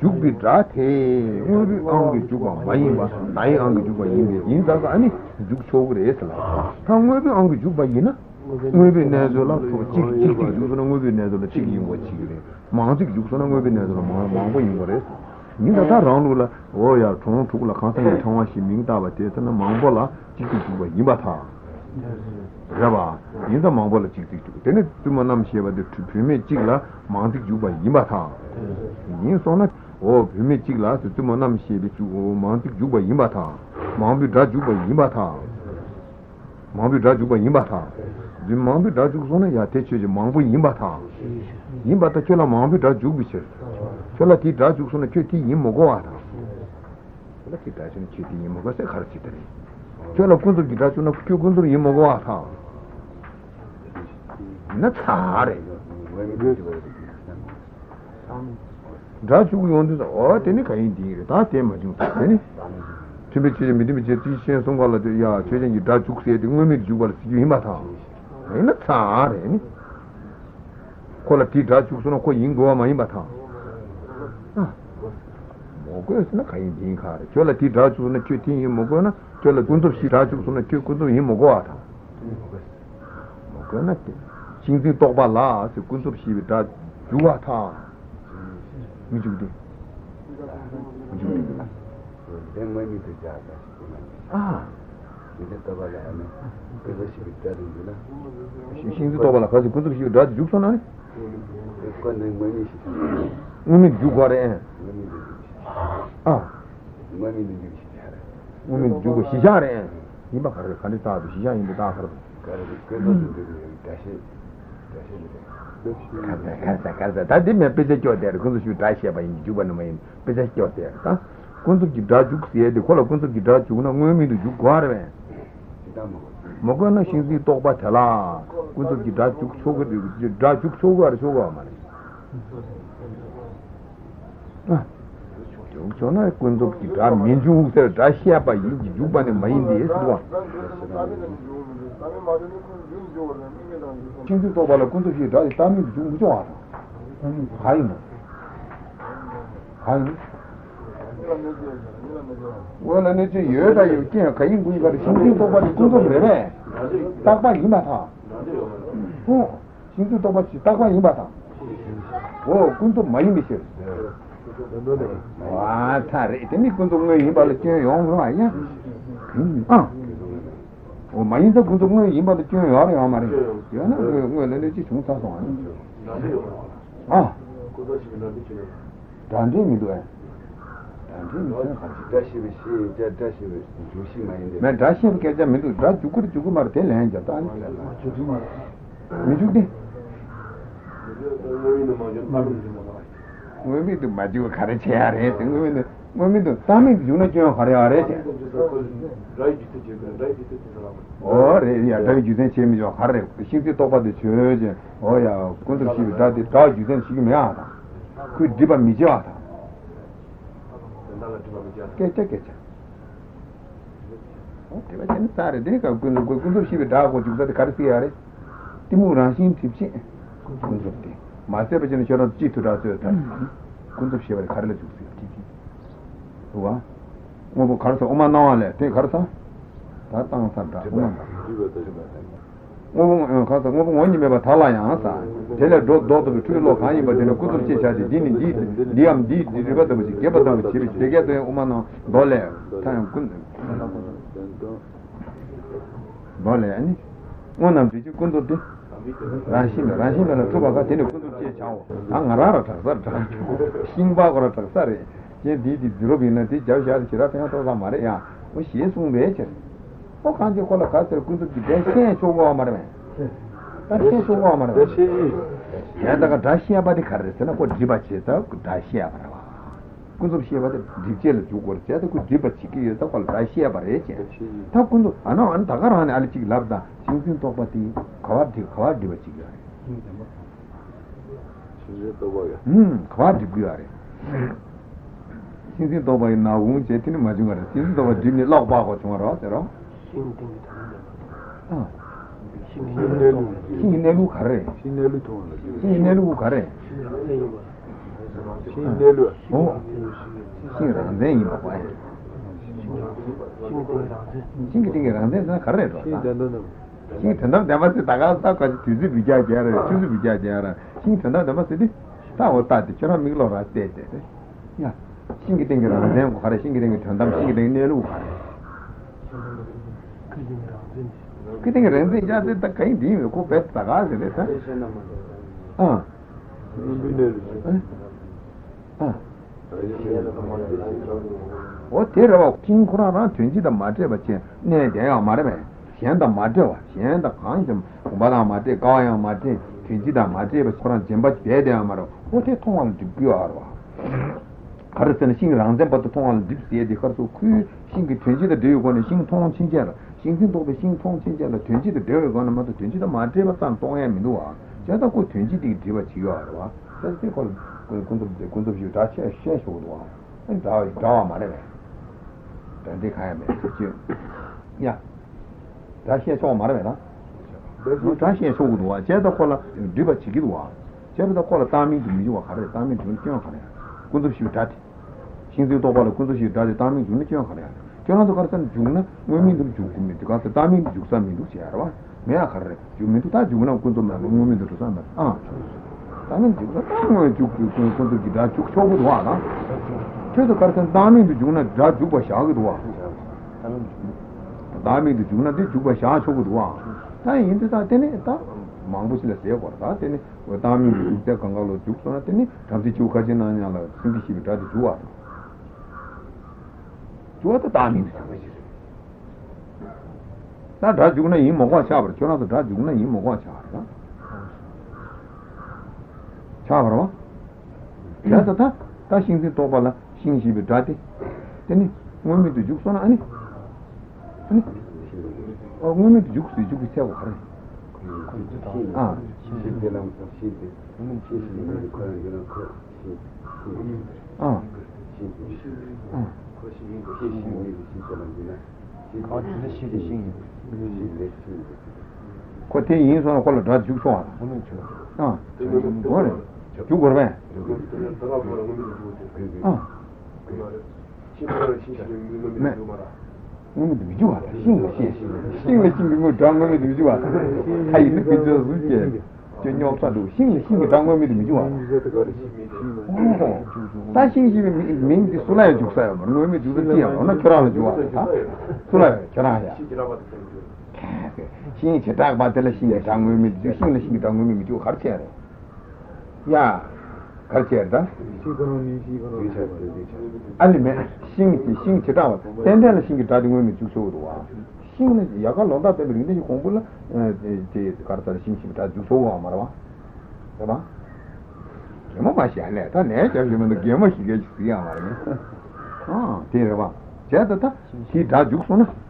Jugbi Drat, Angi Juga, Mayimba, Nai Angi Juga, in the Anni, Jugso Resla. Come will be Angi Juba Yina? Will be Nazola, Chicken Juson, will be Nazola, Chicken, what Chile. Mountic Juson will be Nazola, Mambo in the rest. Ningata Ranula, Royal Tron, Tula, Constantine, Thomas, Mingdava, Tetan, Mambola, Chicken Juba, Yibata. Rava, in the Mambola Chicken. Then it's to Manam Sheva, the Prime Chigla, Mountic Juba, Yibata. In Sonnet, oh, you may chill out to Manam Shady to Mountic Juba Yimata, Mambi Drajuba Yimata, Mambi Drajuba Yimata, the Mambi Drajusona, ya teaches Mambu Yimata, Yimbata Chola Mambi Drajubish, Chola Ti Drajusona Chiti Yimogoata, Lucky Tashin Chiti Yimogasa Harchitari, Chola Kundu Drajun of Kukundu Yimogoata. Not hard. Drachu on this or Tenica indeed, that tema Jupiter. Timothy Midimichi, some while the yard, changing your Drachu said, women you will see him at all. In a tar, eh? Quality Drachu, so calling go on my imbata. Mogus, not kind in car. Quality Drachu on a chitty in Mogona, Jolaguns of Shirachu on a Kukuzu in Mogoata. Mogana, Chinzi Tobala, the Guns of Shivita, Juata. Then when you judge, ah, you let the other man, because she will tell you. She's the Tobala, because you couldn't see that juice on it. Women, you got it. Ah, women, you she's at it. You back her, Hanita, she's in the dark. That didn't appear that you're there, because you die by juvenile, possess your there. Consul Gidajuk said, the color Consul Gidajuk, women to Juguare. Mogana Shinzi talk about Allah. Consul Gidajuk so good, Gidajuk so well, so well. Jona Consul Gidar means you sell Dacia by Juban and Maindi is one. Cinque tobala quando si dà il tami giunto Haino Haino Wala ne ci yeda io che kai ngui ga cinque tobala quando breve Takwa imata Oh cinque tobala takwa imata Oh quando mai mi si Ah tare te mi quando ngui bala che io aia Ah Oh, my in the good way, but the junior are my energy. Ah, Dandy, you do it. Dandy, you see that Dashi was juicy. My Dashi gets a middle drug, you could do Martel and Jatan. Maybe the Maju carriage here, and women. Women do something, you know, Or, yeah, you then change your hurry. She did talk about the church. Oh, yeah, couldn't she without the charge? You then she may out. Could give a mijata. Take it. Okay, I didn't start a day. Couldn't she without what you got the cartier? Timura seemed tipsy. My separation is your cheat to that. Couldn't she have a careless What? What carta? Oma Nale, take carta? That answered that. One you may have Talaya, tell a daughter of the true law, but in a good church, I didn't indeed. Liam did the other which gave them the chili together, Omano, Dollar, time couldn't. Dollar, any? One of you couldn't do. Rashima, and a Tuba, then you couldn't teach out. Angarata, Simba, sorry. Did Robin did Jaja Chirapia or Maria, which she is from nature. What can't you call a castle? Couldn't be dancing so warm, man? That's so warm. She had a Dacia by the carriage and a good Jibachi, Dacia. 군도 시에바데 디젤 주고 그랬다. 그 디바치기 다 발다시에 바래지. 다 군도 아나 안 다가라네 알치 랍다. 신신 똑바티 가와디 가와디 바치기. 신제 도바야. 가와디 비아레. 신신 도바이 나웅 제티니 마중거라. 신신 도바 디니 럭바고 중어라. 저러. 신띵 아. 신내루 가래. 신내루 돈. 신내루 가래. 어때요? 킹코라나 된지다 맞아 봤지. 네, 내가 말해. 현다 맞아. 현다 강점. 오바다 맞대. 가야 맞대. 된지다 맞아. 그런 잼바지 돼야 말어. 어때 통화를 듣기로 알아. 가르스는 신랑 잼바도 통화를 듣기에 되어서 그 신기 된지다 되고는 신통 신제라. 신통도 신통 신제라 된지다 되고는 맞다. 된지다 맞대 맞다. 통해 민도와. 제가 그 된지디 되어 지어 알아. 그래서 그걸 군도비 다 셰쇼도 와. 다 말해. 근데 가야 돼. 야. 다 셰쇼 말해 봐. 그 다시에 쇼도 와. 제가 콜라 리바 지기도 와. 제가 콜라 담이 좀 이와 가래. 담이 좀 끼워 가래. 군도비 다. 신도도 봐. 군도비 다 담이 좀 끼워 가래. 결혼도 가서 죽나? 몸이도 죽고 밑에 가서 담이 죽삼이도 셔야 와. 내가 가래. 죽면도 다 죽나 군도나 몸이도 죽삼아. 아. 나는 죽어. 나는 죽고 그 기다 죽 쳐고도 와. 나. 저도 가서 나는 죽나 다 죽어 샤고도 와. 나는 죽나 다 죽어 샤고도 와. 나 인도 다 되네. 다 망부실에 세요 거다. 되네. 그 다음에 이제 건강으로 죽잖아. 되네. 잠시 죽까지 나냐 알아. 신기시비 다 좋아. 좋아도 다음에 죽어. 나다 죽나 이 먹어 샤버. 저나도 다 죽나 이 먹어 샤버. चावरो, जैसा था, ताशिंग से तो बाला, शिंग शिव डाटे, तेरे मुंह में तो जुक सोना अने, अने, और मुंह में तो जुक से जुक से वो करे, आ, आ, कोटे इन सोना कोल डाट जुक सोना, आ, बोले 죽어라. 아. 신발을 신으면 좀 알아. 몸도 비주와. 신을 당고미도 비주와. 하이도 비주와 줄게. 전혀 없어도 신을 당고미도 비주와. 다시 집에 민디 소나에 죽어요. 몸이 죽을지야. 어느 결혼을 좋아. 소나에 결혼하자. 신이 제딱 받을 신이 당고미 주신을 신이 당고미 비주 가르쳐야 돼. 야, 가르쳐야다. 아니면 싱 치다와. 댄댄의 싱이 다듬으면 죽소도 와. 싱은 야가 런다 때문에 공부를 제 가르쳐 싱싱 다 죽소와 말아 봐. 봐봐. 개모 맛이 안 나. 다 내가 지금도 개모 시게 지야 말이야. 아, 데려 봐. 제가 다 죽소나.